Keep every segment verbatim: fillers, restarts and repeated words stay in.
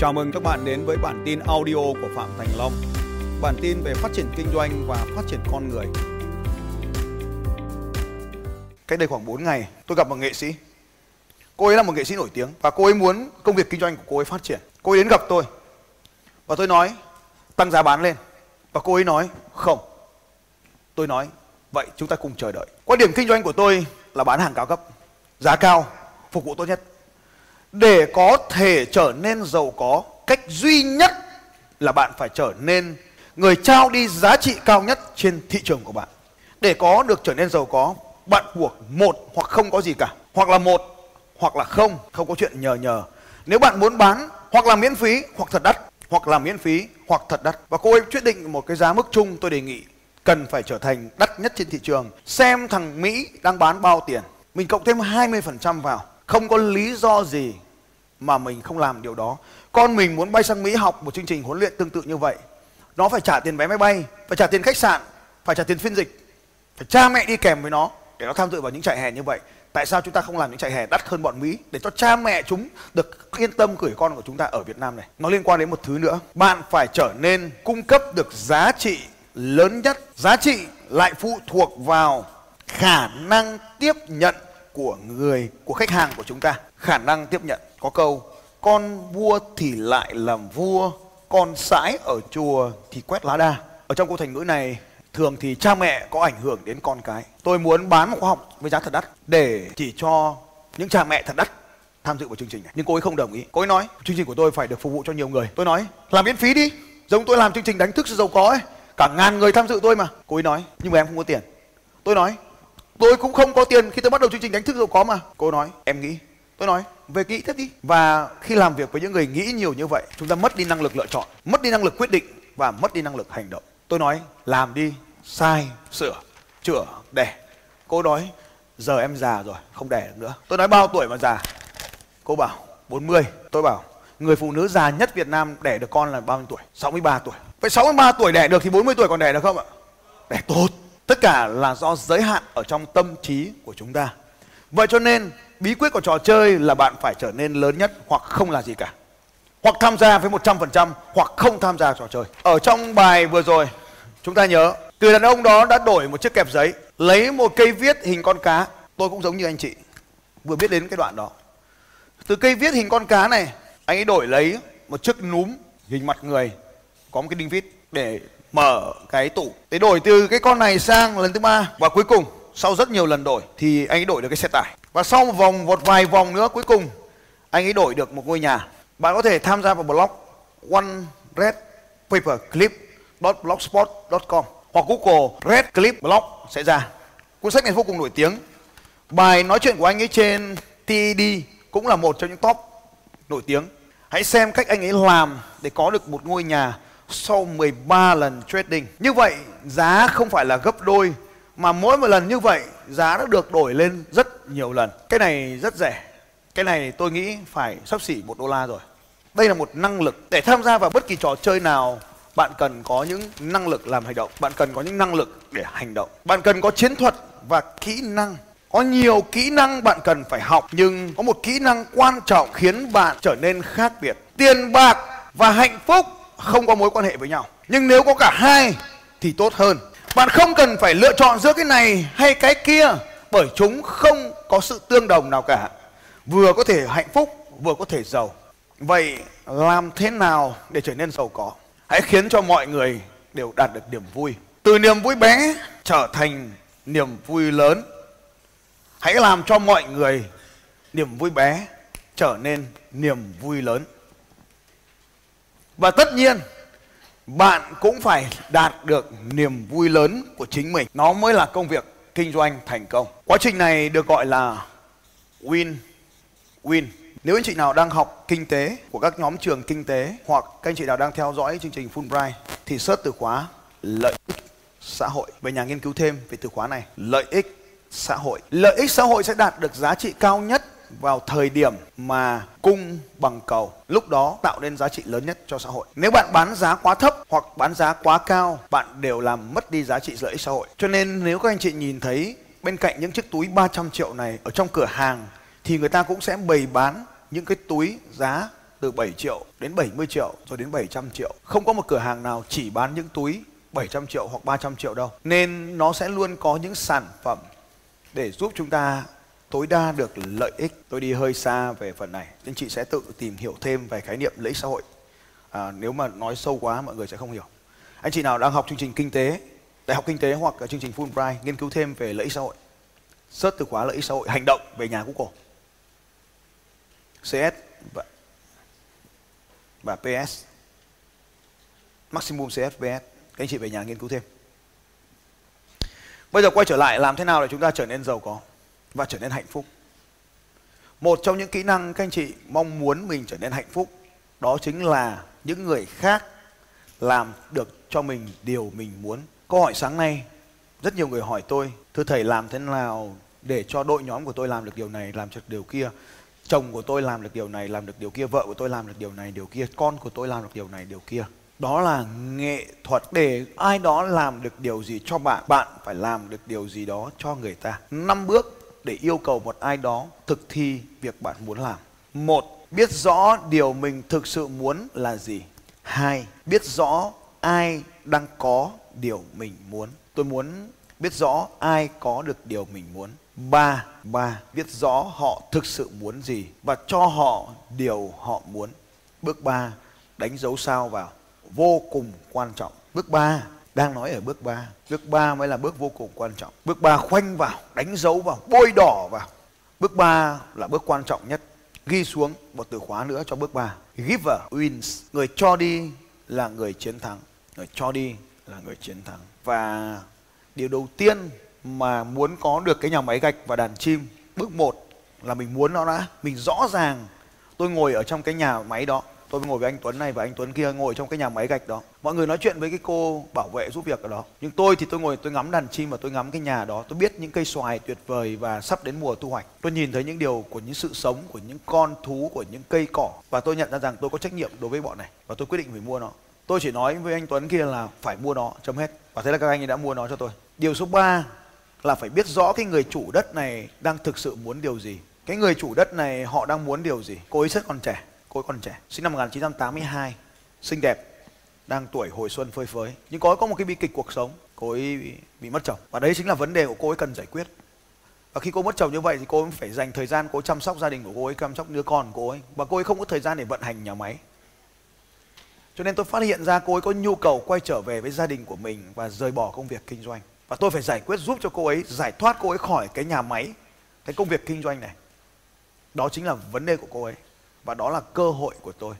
Chào mừng các bạn đến với bản tin audio của Phạm Thành Long. Bản tin về phát triển kinh doanh và phát triển con người. Cách đây khoảng bốn ngày, tôi gặp một nghệ sĩ. Cô ấy là một nghệ sĩ nổi tiếng và cô ấy muốn công việc kinh doanh của cô ấy phát triển. Cô ấy đến gặp tôi và tôi nói tăng giá bán lên. Và cô ấy nói không. Tôi nói vậy chúng ta cùng chờ đợi. Quan điểm kinh doanh của tôi là bán hàng cao cấp, giá cao, phục vụ tốt nhất. Để có thể trở nên giàu có, cách duy nhất là bạn phải trở nên người trao đi giá trị cao nhất trên thị trường của bạn. Để có được trở nên giàu có, bạn buộc một hoặc không có gì cả. Hoặc là một, hoặc là không, không có chuyện nhờ nhờ. Nếu bạn muốn bán, hoặc là miễn phí, hoặc thật đắt. Hoặc là miễn phí, hoặc thật đắt. Và cô ấy quyết định một cái giá mức chung tôi đề nghị cần phải trở thành đắt nhất trên thị trường. Xem thằng Mỹ đang bán bao tiền, mình cộng thêm hai mươi phần trăm vào. Không có lý do gì mà mình không làm điều đó. Con mình muốn bay sang Mỹ học một chương trình huấn luyện tương tự như vậy. Nó phải trả tiền vé máy bay, phải trả tiền khách sạn, phải trả tiền phiên dịch. Phải cha mẹ đi kèm với nó để nó tham dự vào những trại hè như vậy. Tại sao chúng ta không làm những trại hè đắt hơn bọn Mỹ để cho cha mẹ chúng được yên tâm gửi con của chúng ta ở Việt Nam này. Nó liên quan đến một thứ nữa. Bạn phải trở nên cung cấp được giá trị lớn nhất. Giá trị lại phụ thuộc vào khả năng tiếp nhận của người, của khách hàng của chúng ta. Khả năng tiếp nhận. Có câu con vua thì lại làm vua, con sãi ở chùa thì quét lá đa. Ở trong câu thành ngữ này, thường thì cha mẹ có ảnh hưởng đến con cái. Tôi muốn bán một khóa học với giá thật đắt để chỉ cho những cha mẹ thật đắt tham dự vào chương trình này. Nhưng cô ấy không đồng ý. Cô ấy nói chương trình của tôi phải được phục vụ cho nhiều người. Tôi nói làm miễn phí đi, giống tôi làm chương trình đánh thức sự giàu có ấy, cả ngàn người tham dự tôi mà. Cô ấy nói nhưng mà em không có tiền. Tôi nói tôi cũng không có tiền khi tôi bắt đầu chương trình đánh thức giàu có mà. Cô nói em nghĩ. Tôi nói về nghĩ tiếp đi. Và khi làm việc với những người nghĩ nhiều như vậy, chúng ta mất đi năng lực lựa chọn, mất đi năng lực quyết định và mất đi năng lực hành động. Tôi nói làm đi, sai, sửa, chữa, đẻ. Cô nói giờ em già rồi, không đẻ được nữa. Tôi nói bao tuổi mà già? Cô bảo bốn mươi. Tôi bảo người phụ nữ già nhất Việt Nam đẻ được con là bao nhiêu tuổi? sáu mươi ba tuổi. Vậy sáu mươi ba tuổi đẻ được thì bốn mươi tuổi còn đẻ được không ạ? Đẻ tốt. Tất cả là do giới hạn ở trong tâm trí của chúng ta. Vậy cho nên bí quyết của trò chơi là bạn phải trở nên lớn nhất hoặc không là gì cả. Hoặc tham gia với một trăm phần trăm hoặc không tham gia trò chơi. Ở trong bài vừa rồi chúng ta nhớ người đàn ông đó đã đổi một chiếc kẹp giấy, lấy một cây viết hình con cá. Tôi cũng giống như anh chị vừa biết đến cái đoạn đó. Từ cây viết hình con cá này, anh ấy đổi lấy một chiếc núm hình mặt người có một cái đinh vít để mở cái tủ để đổi từ cái con này sang lần thứ ba. Và cuối cùng sau rất nhiều lần đổi thì anh ấy đổi được cái xe tải. Và sau một vòng, một vài vòng nữa, cuối cùng anh ấy đổi được một ngôi nhà. Bạn có thể tham gia vào blog one red paper clip blogspot chấm com hoặc Google red clip blog sẽ ra. Cuốn sách này vô cùng nổi tiếng. Bài nói chuyện của anh ấy trên T E D cũng là một trong những top nổi tiếng. Hãy xem cách anh ấy làm để có được một ngôi nhà sau mười ba lần trading. Như vậy giá không phải là gấp đôi, mà mỗi một lần như vậy giá đã được đổi lên rất nhiều lần. Cái này rất rẻ. Cái này tôi nghĩ phải xấp xỉ một đô la rồi. Đây là một năng lực. Để tham gia vào bất kỳ trò chơi nào, bạn cần có những năng lực làm hành động. Bạn cần có những năng lực để hành động. Bạn cần có chiến thuật và kỹ năng. Có nhiều kỹ năng bạn cần phải học, nhưng có một kỹ năng quan trọng khiến bạn trở nên khác biệt. Tiền bạc và hạnh phúc không có mối quan hệ với nhau, nhưng nếu có cả hai thì tốt hơn. Bạn không cần phải lựa chọn giữa cái này hay cái kia, bởi chúng không có sự tương đồng nào cả. Vừa có thể hạnh phúc, vừa có thể giàu. Vậy làm thế nào để trở nên giàu có? Hãy khiến cho mọi người đều đạt được niềm vui. Từ niềm vui bé trở thành niềm vui lớn. Hãy làm cho mọi người niềm vui bé trở nên niềm vui lớn. Và tất nhiên, bạn cũng phải đạt được niềm vui lớn của chính mình. Nó mới là công việc kinh doanh thành công. Quá trình này được gọi là win-win. Nếu anh chị nào đang học kinh tế của các nhóm trường kinh tế hoặc các anh chị nào đang theo dõi chương trình Fulbright thì search từ khóa lợi ích xã hội. Về nhà nghiên cứu thêm về từ khóa này, lợi ích xã hội. Lợi ích xã hội sẽ đạt được giá trị cao nhất vào thời điểm mà cung bằng cầu, lúc đó tạo nên giá trị lớn nhất cho xã hội. Nếu bạn bán giá quá thấp hoặc bán giá quá cao, bạn đều làm mất đi giá trị lợi ích xã hội. Cho nên nếu các anh chị nhìn thấy bên cạnh những chiếc túi ba trăm triệu này ở trong cửa hàng thì người ta cũng sẽ bày bán những cái túi giá từ bảy triệu đến bảy mươi triệu rồi đến bảy trăm triệu. Không có một cửa hàng nào chỉ bán những túi bảy trăm triệu hoặc ba trăm triệu đâu. Nên nó sẽ luôn có những sản phẩm để giúp chúng ta tối đa được lợi ích. Tôi đi hơi xa về phần này, nên chị sẽ tự tìm hiểu thêm về khái niệm lợi ích xã hội. À, nếu mà nói sâu quá mọi người sẽ không hiểu. Anh chị nào đang học chương trình kinh tế, đại học kinh tế hoặc chương trình Fulbright, nghiên cứu thêm về lợi ích xã hội. Search từ khóa lợi ích xã hội, hành động về nhà Google. xê ét và, và pê ét. Maximum xê ét, pê ét. Các anh chị về nhà nghiên cứu thêm. Bây giờ quay trở lại, làm thế nào để chúng ta trở nên giàu có và trở nên hạnh phúc? Một trong những kỹ năng các anh chị mong muốn mình trở nên hạnh phúc, đó chính là những người khác làm được cho mình điều mình muốn. Câu hỏi sáng nay, rất nhiều người hỏi tôi: thưa thầy, làm thế nào để cho đội nhóm của tôi làm được điều này, làm được điều kia, chồng của tôi làm được điều này, làm được điều kia, vợ của tôi làm được điều này, điều kia, con của tôi làm được điều này, điều kia. Đó là nghệ thuật. Để ai đó làm được điều gì cho bạn, bạn phải làm được điều gì đó cho người ta. Năm bước để yêu cầu một ai đó thực thi việc bạn muốn làm. Một, biết rõ điều mình thực sự muốn là gì. Hai, biết rõ ai đang có điều mình muốn. Tôi muốn biết rõ ai có được điều mình muốn. Ba, ba, biết rõ họ thực sự muốn gì và cho họ điều họ muốn. Bước ba, đánh dấu sao vào. Vô cùng quan trọng. Bước ba, đang nói ở bước ba. Bước ba mới là bước vô cùng quan trọng. Bước ba khoanh vào, đánh dấu vào, bôi đỏ vào. Bước ba là bước quan trọng nhất. Ghi xuống một từ khóa nữa cho bước ba. Giver wins. Người cho đi là người chiến thắng. Người cho đi là người chiến thắng. Và điều đầu tiên mà muốn có được cái nhà máy gạch và đàn chim, bước một là mình muốn nó đã. Mình rõ ràng, tôi ngồi ở trong cái nhà máy đó, tôi ngồi với anh Tuấn này và anh Tuấn kia ngồi trong cái nhà máy gạch đó. Mọi người nói chuyện với cái cô bảo vệ giúp việc ở đó. Nhưng tôi thì tôi ngồi, tôi ngắm đàn chim và tôi ngắm cái nhà đó. Tôi biết những cây xoài tuyệt vời và sắp đến mùa thu hoạch. Tôi nhìn thấy những điều của những sự sống, của những con thú, của những cây cỏ. Và tôi nhận ra rằng tôi có trách nhiệm đối với bọn này. Và tôi quyết định phải mua nó. Tôi chỉ nói với anh Tuấn kia là phải mua nó, chấm hết. Và thế là các anh ấy đã mua nó cho tôi. Điều số ba là phải biết rõ cái người chủ đất này đang thực sự muốn điều gì. Cái người chủ đất này họ đang muốn điều gì. Cô ấy rất còn trẻ. Cô ấy còn trẻ, sinh năm một nghìn chín trăm tám mươi hai, xinh đẹp, đang tuổi hồi xuân phơi phới. Nhưng cô ấy có một cái bi kịch cuộc sống, cô ấy bị, bị mất chồng. Và đấy chính là vấn đề của cô ấy cần giải quyết. Và khi cô mất chồng như vậy thì cô ấy phải dành thời gian cô ấy chăm sóc gia đình của cô ấy, chăm sóc đứa con của cô ấy. Và cô ấy không có thời gian để vận hành nhà máy. Cho nên tôi phát hiện ra cô ấy có nhu cầu quay trở về với gia đình của mình và rời bỏ công việc kinh doanh. Và tôi phải giải quyết giúp cho cô ấy, giải thoát cô ấy khỏi cái nhà máy, cái công việc kinh doanh này. Đó chính là vấn đề của cô ấy. Và đó là cơ hội của tôi.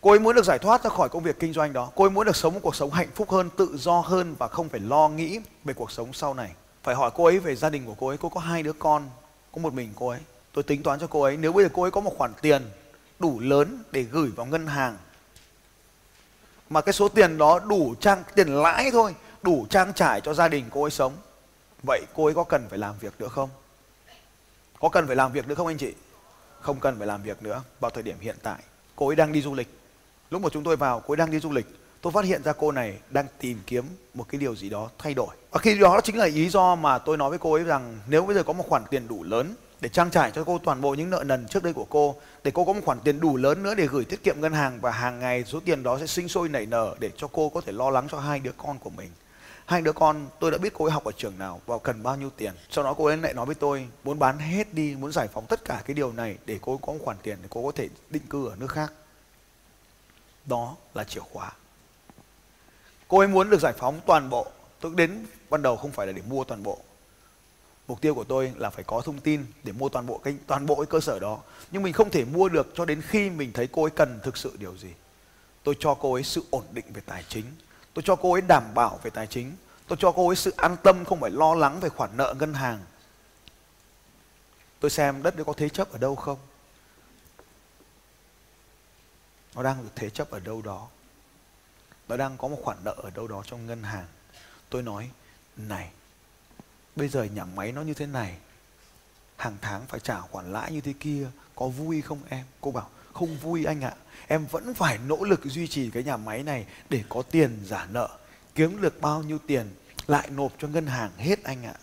Cô ấy muốn được giải thoát ra khỏi công việc kinh doanh đó. Cô ấy muốn được sống một cuộc sống hạnh phúc hơn, tự do hơn và không phải lo nghĩ về cuộc sống sau này. Phải hỏi cô ấy về gia đình của cô ấy. Cô có hai đứa con, có một mình cô ấy. Tôi tính toán cho cô ấy, nếu bây giờ cô ấy có một khoản tiền đủ lớn để gửi vào ngân hàng, mà cái số tiền đó đủ trang tiền lãi thôi, đủ trang trải cho gia đình cô ấy sống, vậy cô ấy có cần phải làm việc nữa không? Có cần phải làm việc nữa không anh chị? Không cần phải làm việc nữa vào thời điểm hiện tại. Cô ấy đang đi du lịch. Lúc mà chúng tôi vào, cô ấy đang đi du lịch. Tôi phát hiện ra cô này đang tìm kiếm một cái điều gì đó thay đổi. Và khi đó chính là lý do mà tôi nói với cô ấy rằng nếu bây giờ có một khoản tiền đủ lớn để trang trải cho cô toàn bộ những nợ nần trước đây của cô, để cô có một khoản tiền đủ lớn nữa để gửi tiết kiệm ngân hàng và hàng ngày số tiền đó sẽ sinh sôi nảy nở để cho cô có thể lo lắng cho hai đứa con của mình. Hai đứa con, tôi đã biết cô ấy học ở trường nào và cần bao nhiêu tiền. Sau đó cô ấy lại nói với tôi muốn bán hết đi, muốn giải phóng tất cả cái điều này để cô ấy có một khoản tiền để cô có thể định cư ở nước khác. Đó là chìa khóa. Cô ấy muốn được giải phóng toàn bộ. Tôi đến ban đầu không phải là để mua toàn bộ. Mục tiêu của tôi là phải có thông tin để mua toàn bộ cái, toàn bộ cái cơ sở đó. Nhưng mình không thể mua được cho đến khi mình thấy cô ấy cần thực sự điều gì. Tôi cho cô ấy sự ổn định về tài chính. Tôi cho cô ấy đảm bảo về tài chính. Tôi cho cô ấy sự an tâm, không phải lo lắng về khoản nợ ngân hàng. Tôi xem đất đấy có thế chấp ở đâu không? Nó đang được thế chấp ở đâu đó. Nó đang có một khoản nợ ở đâu đó trong ngân hàng. Tôi nói, này, bây giờ nhà máy nó như thế này, hàng tháng phải trả khoản lãi như thế kia, có vui không em? Cô bảo, không vui anh ạ, em vẫn phải nỗ lực duy trì cái nhà máy này để có tiền trả nợ, kiếm được bao nhiêu tiền lại nộp cho ngân hàng hết anh ạ.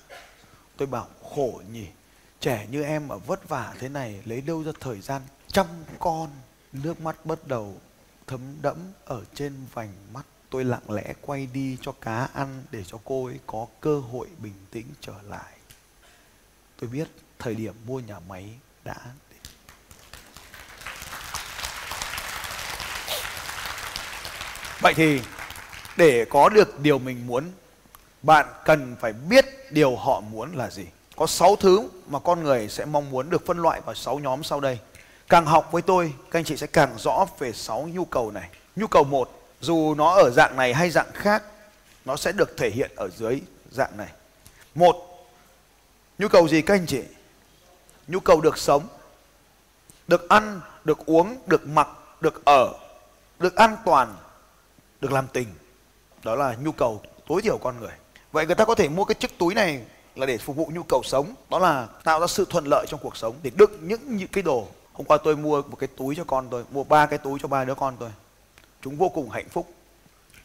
Tôi bảo khổ nhỉ, trẻ như em mà vất vả thế này lấy đâu ra thời gian chăm con. Nước mắt bắt đầu thấm đẫm ở trên vành mắt. Tôi lặng lẽ quay đi cho cá ăn để cho cô ấy có cơ hội bình tĩnh trở lại. Tôi biết thời điểm mua nhà máy đã đến. Vậy thì để có được điều mình muốn, bạn cần phải biết điều họ muốn là gì. Có sáu thứ mà con người sẽ mong muốn được phân loại vào sáu nhóm sau đây. Càng học với tôi, các anh chị sẽ càng rõ về sáu nhu cầu này. Nhu cầu một, dù nó ở dạng này hay dạng khác, nó sẽ được thể hiện ở dưới dạng này. Một, nhu cầu gì các anh chị? Nhu cầu được sống, được ăn, được uống, được mặc, được ở, được an toàn, được làm tình. Đó là nhu cầu tối thiểu con người. Vậy người ta có thể mua cái chiếc túi này là để phục vụ nhu cầu sống. Đó là tạo ra sự thuận lợi trong cuộc sống, để đựng những, những cái đồ. Hôm qua tôi mua một cái túi cho con tôi, mua ba cái túi cho ba đứa con tôi. Chúng vô cùng hạnh phúc.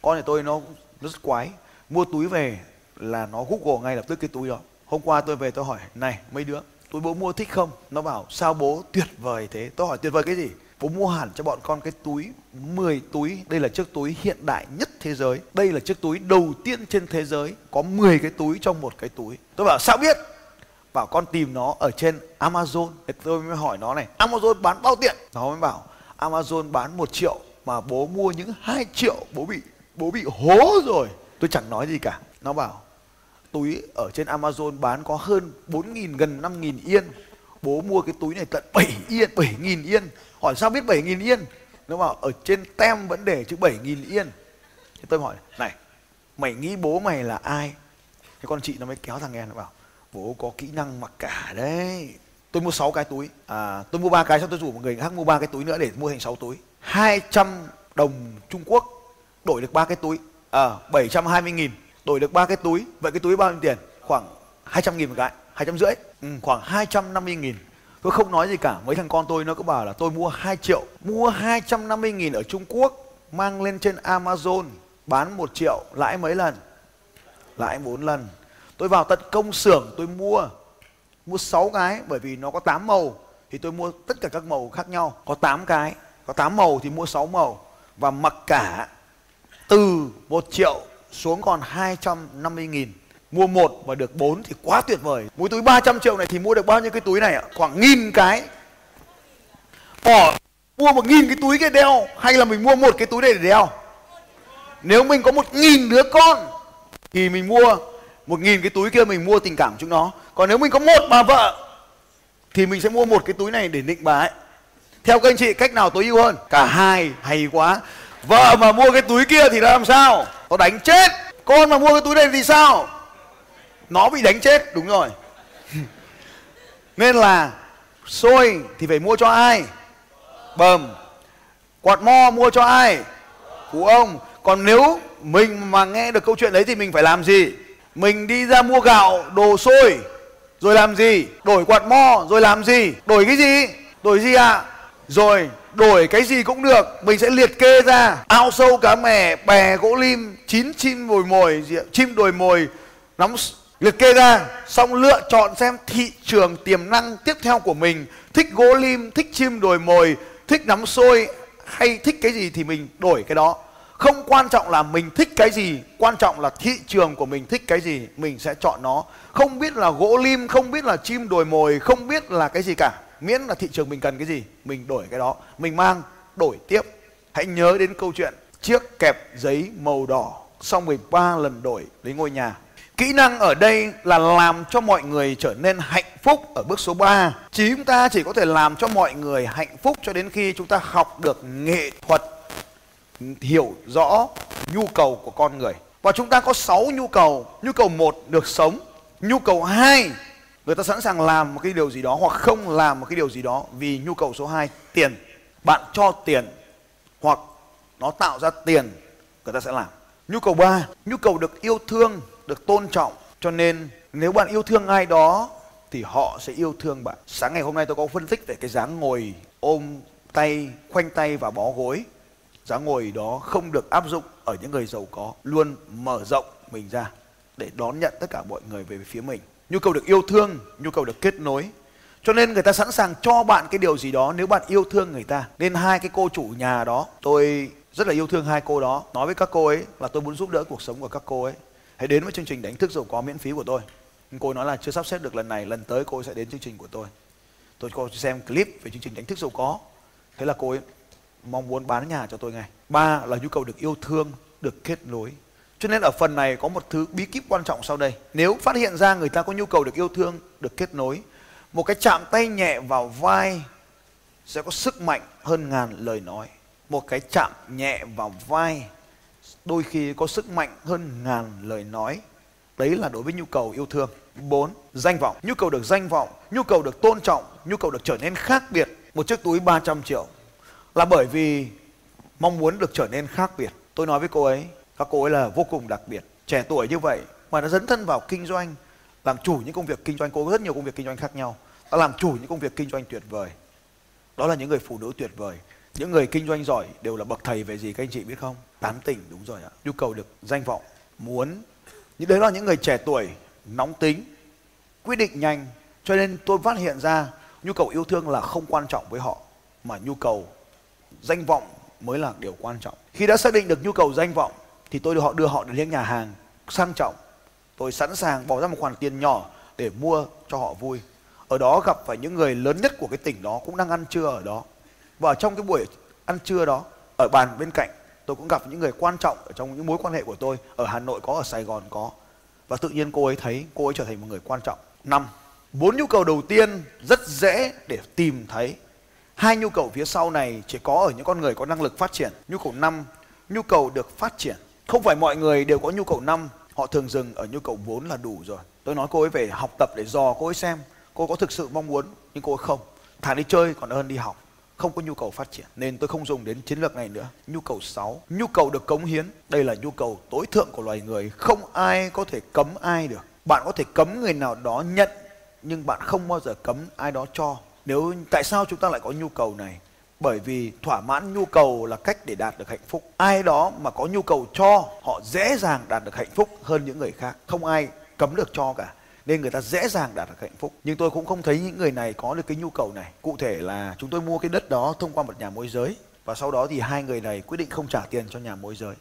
Con nhà tôi nó rất quái. Mua túi về là nó Google ngay lập tức cái túi đó. Hôm qua tôi về tôi hỏi, này mấy đứa, túi bố mua thích không? Nó bảo, sao bố tuyệt vời thế? Tôi hỏi tuyệt vời cái gì? Bố mua hẳn cho bọn con cái túi, mười túi. Đây là chiếc túi hiện đại nhất thế giới. Đây là chiếc túi đầu tiên trên thế giới có mười cái túi trong một cái túi. Tôi bảo, sao biết? Bảo con tìm nó ở trên Amazon. Tôi mới hỏi nó này, Amazon bán bao tiền? Nó mới bảo, Amazon bán một triệu. Mà bố mua những hai triệu, bố bị bố bị hố rồi. Tôi chẳng nói gì cả. Nó bảo túi ở trên Amazon bán có hơn bốn nghìn, gần năm nghìn yên. Bố mua cái túi này tận bảy yên, bảy nghìn yên. Hỏi sao biết bảy nghìn yên? Nó bảo ở trên tem vẫn để chứ bảy nghìn yên. Thế tôi hỏi, này, mày nghĩ bố mày là ai? Thế con chị nó mới kéo thằng em, nó bảo, bố có kỹ năng mặc cả đấy. Tôi mua sáu cái túi, à, tôi mua ba cái, xong tôi rủ một người khác mua ba cái túi nữa để mua thành sáu túi. hai trăm đồng Trung Quốc đổi được ba cái túi, à, bảy trăm hai mươi nghìn đổi được ba cái túi. Vậy cái túi bao nhiêu tiền? Khoảng hai trăm nghìn một cái, hai trăm rưỡi, ừ, khoảng hai trăm năm mươi nghìn. Tôi không nói gì cả, mấy thằng con tôi nó cứ bảo là tôi mua hai triệu. Mua hai trăm năm mươi nghìn ở Trung Quốc, mang lên trên Amazon, bán một triệu, lãi mấy lần? Lãi bốn lần. Tôi vào tận công xưởng tôi mua, mua sáu cái, bởi vì nó có tám màu. Thì tôi mua tất cả các màu khác nhau, có tám cái. Có tám màu thì mua sáu màu. Và mặc cả từ một triệu xuống còn hai trăm năm mươi nghìn. Mua một và được bốn thì quá tuyệt vời. Mỗi túi ba trăm triệu này thì mua được bao nhiêu cái túi này ạ? Khoảng nghìn cái. Bỏ mua một nghìn cái túi cái đeo, hay là mình mua một cái túi này để đeo? Nếu mình có một nghìn đứa con thì mình mua một nghìn cái túi kia, mình mua tình cảm chúng nó. Còn nếu mình có một bà vợ thì mình sẽ mua một cái túi này để định bà ấy. Theo các anh chị, cách nào tối ưu hơn? Cả hai, hay quá. Vợ mà mua cái túi kia thì làm sao? Nó đánh chết. Con mà mua cái túi này thì sao? Nó bị đánh chết, đúng rồi. Nên là xôi thì phải mua cho ai? Bầm. Quạt mo mua cho ai? Cụ ông. Còn nếu mình mà nghe được câu chuyện đấy thì mình phải làm gì? Mình đi ra mua gạo, đồ xôi, rồi làm gì? Đổi quạt mo, rồi làm gì? Đổi cái gì? Đổi gì ạ? À? Rồi đổi cái gì cũng được. Mình sẽ liệt kê ra: ao sâu cá mè, bè gỗ lim, chín chim đồi mồi, gì chim đồi mồi, nắm, liệt kê ra. Xong lựa chọn xem thị trường tiềm năng tiếp theo của mình thích gỗ lim, thích chim đồi mồi, thích nắm xôi hay thích cái gì thì mình đổi cái đó. Không quan trọng là mình thích cái gì, quan trọng là thị trường của mình thích cái gì, mình sẽ chọn nó. Không biết là gỗ lim, không biết là chim đồi mồi, không biết là cái gì cả. Miễn là thị trường mình cần cái gì, mình đổi cái đó. Mình mang, đổi tiếp. Hãy nhớ đến câu chuyện chiếc kẹp giấy màu đỏ, sau mười ba lần đổi lấy ngôi nhà. Kỹ năng ở đây là làm cho mọi người trở nên hạnh phúc ở bước số ba. Chỉ chúng ta chỉ có thể làm cho mọi người hạnh phúc cho đến khi chúng ta học được nghệ thuật, hiểu rõ nhu cầu của con người. Và chúng ta có sáu nhu cầu. Nhu cầu một, được sống. Nhu cầu hai, người ta sẵn sàng làm một cái điều gì đó hoặc không làm một cái điều gì đó vì nhu cầu số hai, tiền. Bạn cho tiền hoặc nó tạo ra tiền, người ta sẽ làm. Nhu cầu ba, nhu cầu được yêu thương, được tôn trọng. Cho nên nếu bạn yêu thương ai đó thì họ sẽ yêu thương bạn. Sáng ngày hôm nay tôi có phân tích về cái dáng ngồi ôm tay, khoanh tay và bó gối. Dáng ngồi đó không được áp dụng ở những người giàu có. Luôn mở rộng mình ra để đón nhận tất cả mọi người về phía mình. Nhu cầu được yêu thương, nhu cầu được kết nối. Cho nên người ta sẵn sàng cho bạn cái điều gì đó nếu bạn yêu thương người ta. Nên hai cái cô chủ nhà đó, tôi rất là yêu thương hai cô đó. Nói với các cô ấy là tôi muốn giúp đỡ cuộc sống của các cô ấy. Hãy đến với chương trình Đánh Thức Giàu Có miễn phí của tôi. Cô nói là chưa sắp xếp được lần này, lần tới cô sẽ đến chương trình của tôi. Tôi có xem clip về chương trình Đánh Thức Giàu Có. Thế là cô ấy mong muốn bán nhà cho tôi ngay. Ba là nhu cầu được yêu thương, được kết nối. Cho nên ở phần này có một thứ bí kíp quan trọng sau đây. Nếu phát hiện ra người ta có nhu cầu được yêu thương, được kết nối, một cái chạm tay nhẹ vào vai sẽ có sức mạnh hơn ngàn lời nói. Một cái chạm nhẹ vào vai đôi khi có sức mạnh hơn ngàn lời nói. Đấy là đối với nhu cầu yêu thương. Bốn, danh vọng. Nhu cầu được danh vọng, nhu cầu được tôn trọng, nhu cầu được trở nên khác biệt. Một chiếc túi ba trăm triệu là bởi vì mong muốn được trở nên khác biệt. Tôi nói với cô ấy, các cô ấy là vô cùng đặc biệt. Trẻ tuổi như vậy mà đã dấn thân vào kinh doanh, làm chủ những công việc kinh doanh. Cô có rất nhiều công việc kinh doanh khác nhau, đã làm chủ những công việc kinh doanh tuyệt vời. Đó là những người phụ nữ tuyệt vời. Những người kinh doanh giỏi đều là bậc thầy về gì các anh chị biết không? Tán tỉnh, đúng rồi ạ. Nhu cầu được danh vọng, muốn. Nhưng đấy là những người trẻ tuổi, nóng tính, quyết định nhanh. Cho nên tôi phát hiện ra nhu cầu yêu thương là không quan trọng với họ, mà nhu cầu danh vọng mới là điều quan trọng. Khi đã xác định được nhu cầu danh vọng thì tôi đưa họ đưa họ đến những nhà hàng sang trọng. Tôi sẵn sàng bỏ ra một khoản tiền nhỏ để mua cho họ vui. Ở đó gặp phải những người lớn nhất của cái tỉnh đó cũng đang ăn trưa ở đó. Và ở trong cái buổi ăn trưa đó, ở bàn bên cạnh tôi cũng gặp những người quan trọng ở trong những mối quan hệ của tôi. Ở Hà Nội có, ở Sài Gòn có. Và tự nhiên cô ấy thấy cô ấy trở thành một người quan trọng. Năm, bốn nhu cầu đầu tiên rất dễ để tìm thấy. Hai nhu cầu phía sau này chỉ có ở những con người có năng lực phát triển. Nhu cầu năm, nhu cầu được phát triển. Không phải mọi người đều có nhu cầu năm. Họ thường dừng ở nhu cầu bốn là đủ rồi. Tôi nói cô ấy về học tập để dò cô ấy xem cô có thực sự mong muốn, nhưng cô ấy không. Thà đi chơi còn hơn đi học. Không có nhu cầu phát triển. Nên tôi không dùng đến chiến lược này nữa. Nhu cầu sáu, nhu cầu được cống hiến. Đây là nhu cầu tối thượng của loài người. Không ai có thể cấm ai được. Bạn có thể cấm người nào đó nhận, nhưng bạn không bao giờ cấm ai đó cho. Nếu tại sao chúng ta lại có nhu cầu này? Bởi vì thỏa mãn nhu cầu là cách để đạt được hạnh phúc. Ai đó mà có nhu cầu cho, họ dễ dàng đạt được hạnh phúc hơn những người khác. Không ai cấm được cho cả. Nên người ta dễ dàng đạt được hạnh phúc. Nhưng tôi cũng không thấy những người này có được cái nhu cầu này. Cụ thể là chúng tôi mua cái đất đó thông qua một nhà môi giới. Và sau đó thì hai người này quyết định không trả tiền cho nhà môi giới.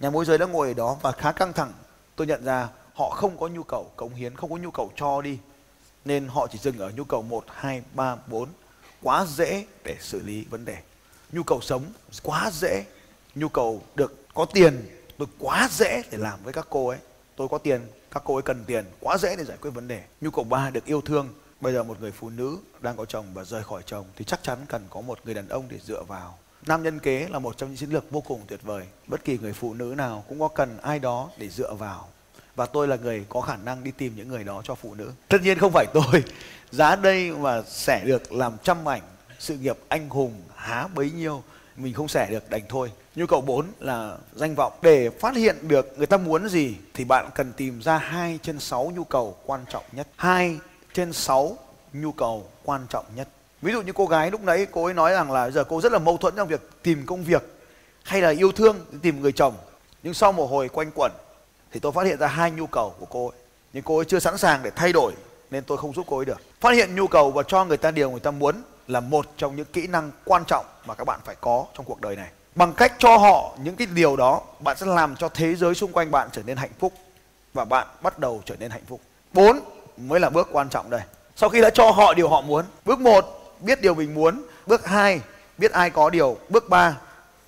Nhà môi giới đã ngồi ở đó và khá căng thẳng. Tôi nhận ra họ không có nhu cầu cống hiến, không có nhu cầu cho đi. Nên họ chỉ dừng ở nhu cầu một, hai, ba, bốn. Quá dễ để xử lý vấn đề. Nhu cầu sống quá dễ. Nhu cầu được có tiền tôi quá dễ để làm với các cô ấy. Tôi có tiền, các cô ấy cần tiền, quá dễ để giải quyết vấn đề. Nhu cầu ba được yêu thương. Bây giờ một người phụ nữ đang có chồng và rời khỏi chồng thì chắc chắn cần có một người đàn ông để dựa vào. Nam nhân kế là một trong những chiến lược vô cùng tuyệt vời. Bất kỳ người phụ nữ nào cũng có cần ai đó để dựa vào. Và tôi là người có khả năng đi tìm những người đó cho phụ nữ. Tất nhiên không phải tôi. Giá đây mà xẻ được làm trăm ảnh, sự nghiệp anh hùng há bấy nhiêu. Mình không xẻ được đành thôi. Nhu cầu bốn là danh vọng. Để phát hiện được người ta muốn gì thì bạn cần tìm ra hai trên sáu nhu cầu quan trọng nhất. hai trên sáu nhu cầu quan trọng nhất. Ví dụ như cô gái lúc nãy cô ấy nói rằng là giờ cô rất là mâu thuẫn trong việc tìm công việc hay là yêu thương, tìm người chồng. Nhưng sau một hồi quanh quẩn thì tôi phát hiện ra hai nhu cầu của cô ấy. Nhưng cô ấy chưa sẵn sàng để thay đổi nên tôi không giúp cô ấy được. Phát hiện nhu cầu và cho người ta điều người ta muốn là một trong những kỹ năng quan trọng mà các bạn phải có trong cuộc đời này. Bằng cách cho họ những cái điều đó, bạn sẽ làm cho thế giới xung quanh bạn trở nên hạnh phúc. Và bạn bắt đầu trở nên hạnh phúc. Bốn mới là bước quan trọng đây. Sau khi đã cho họ điều họ muốn. Bước một, biết điều mình muốn. Bước hai, biết ai có điều. Bước ba,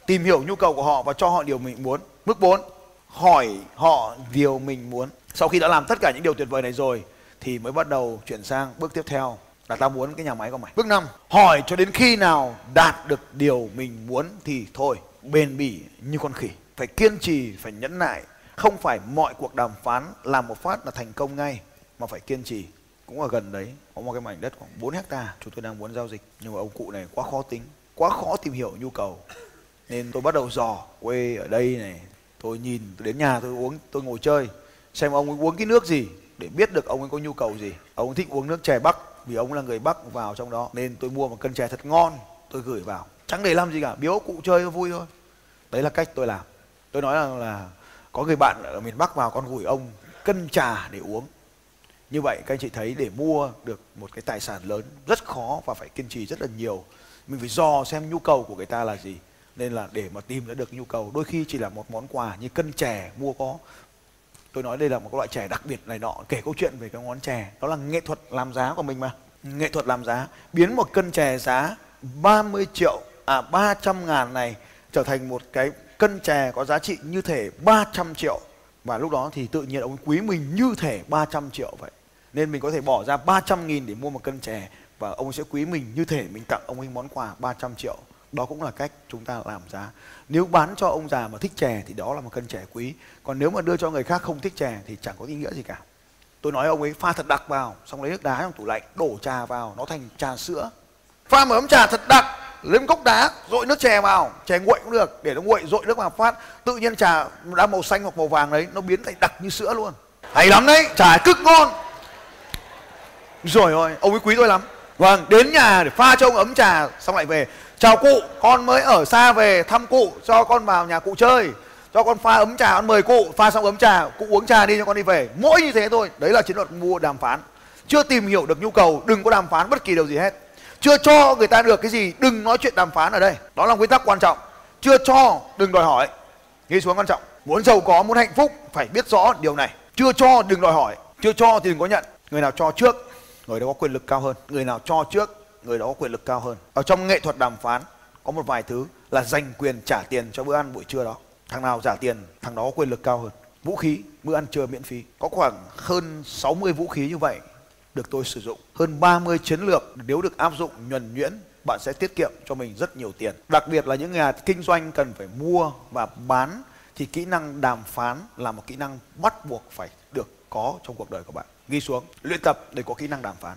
tìm hiểu nhu cầu của họ và cho họ điều mình muốn. Bước bốn, hỏi họ điều mình muốn. Sau khi đã làm tất cả những điều tuyệt vời này rồi thì mới bắt đầu chuyển sang bước tiếp theo là tao muốn cái nhà máy của mày. Bước năm, hỏi cho đến khi nào đạt được điều mình muốn thì thôi. Bền bỉ như con khỉ, phải kiên trì, phải nhẫn nại. Không phải mọi cuộc đàm phán làm một phát là thành công ngay, mà phải kiên trì. Cũng ở gần đấy có một cái mảnh đất khoảng bốn hecta chúng tôi đang muốn giao dịch, nhưng mà ông cụ này quá khó tính, quá khó tìm hiểu nhu cầu. Nên tôi bắt đầu dò quê ở đây này. Tôi nhìn, tôi đến nhà tôi uống, tôi ngồi chơi xem ông ấy uống cái nước gì để biết được ông ấy có nhu cầu gì. Ông ấy thích uống nước chè Bắc vì ông là người Bắc vào trong đó. Nên tôi mua một cân chè thật ngon, tôi gửi vào. Chẳng để làm gì cả, biếu cụ chơi vui thôi. Đấy là cách tôi làm. Tôi nói là, là có người bạn ở miền Bắc vào, con gửi ông cân trà để uống. Như vậy các anh chị thấy để mua được một cái tài sản lớn rất khó và phải kiên trì rất là nhiều. Mình phải dò xem nhu cầu của người ta là gì. Nên là để mà tìm ra được nhu cầu, đôi khi chỉ là một món quà như cân chè mua có. Tôi nói đây là một loại chè đặc biệt này nọ, kể câu chuyện về cái món chè. Đó là nghệ thuật làm giá của mình mà. Nghệ thuật làm giá, biến một cân chè giá ba mươi triệu, à ba trăm ngàn này trở thành một cái cân chè có giá trị như thể ba trăm triệu. Và lúc đó thì tự nhiên ông quý mình như thể ba trăm triệu vậy. Nên mình có thể bỏ ra ba trăm nghìn để mua một cân chè và ông sẽ quý mình như thể mình tặng ông ấy món quà ba trăm triệu. Đó cũng là cách chúng ta làm giá. Nếu bán cho ông già mà thích chè thì đó là một cân chè quý. Còn nếu mà đưa cho người khác không thích chè thì chẳng có ý nghĩa gì cả. Tôi nói ông ấy pha thật đặc vào, xong lấy nước đá trong tủ lạnh, đổ trà vào, nó thành trà sữa. Pha một ấm trà thật đặc, lấy một cốc đá, dội nước chè vào, chè nguội cũng được, để nó nguội, dội nước vào phát. Tự nhiên trà đã màu xanh hoặc màu vàng đấy, nó biến thành đặc như sữa luôn. Hay lắm đấy, trà cực ngon. Rồi ôi, ông ấy quý tôi lắm. Vâng, đến nhà để pha cho ông ấm trà, xong lại về. Chào cụ, con mới ở xa về thăm cụ, cho con vào nhà cụ chơi, cho con pha ấm trà, con mời cụ, pha xong ấm trà, cụ uống trà đi cho con đi về. Mỗi như thế thôi, đấy là chiến thuật mua đàm phán. Chưa tìm hiểu được nhu cầu, đừng có đàm phán bất kỳ điều gì hết. Chưa cho người ta được cái gì, đừng nói chuyện đàm phán ở đây. Đó là nguyên tắc quan trọng. Chưa cho, đừng đòi hỏi. Ghi xuống quan trọng. Muốn giàu có, muốn hạnh phúc, phải biết rõ điều này. Chưa cho, đừng đòi hỏi. Chưa cho thì đừng có nhận. Người nào cho trước, người đó có quyền lực cao hơn. Người nào cho trước, người đó có quyền lực cao hơn. Ở trong nghệ thuật đàm phán có một vài thứ là giành quyền trả tiền cho bữa ăn buổi trưa đó. Thằng nào trả tiền, thằng đó có quyền lực cao hơn. Vũ khí, bữa ăn trưa miễn phí. Có khoảng hơn sáu mươi vũ khí như vậy được tôi sử dụng. Hơn ba mươi chiến lược nếu được áp dụng nhuần nhuyễn, bạn sẽ tiết kiệm cho mình rất nhiều tiền. Đặc biệt là những nhà kinh doanh cần phải mua và bán thì kỹ năng đàm phán là một kỹ năng bắt buộc phải được có trong cuộc đời của bạn. Ghi xuống, luyện tập để có kỹ năng đàm phán.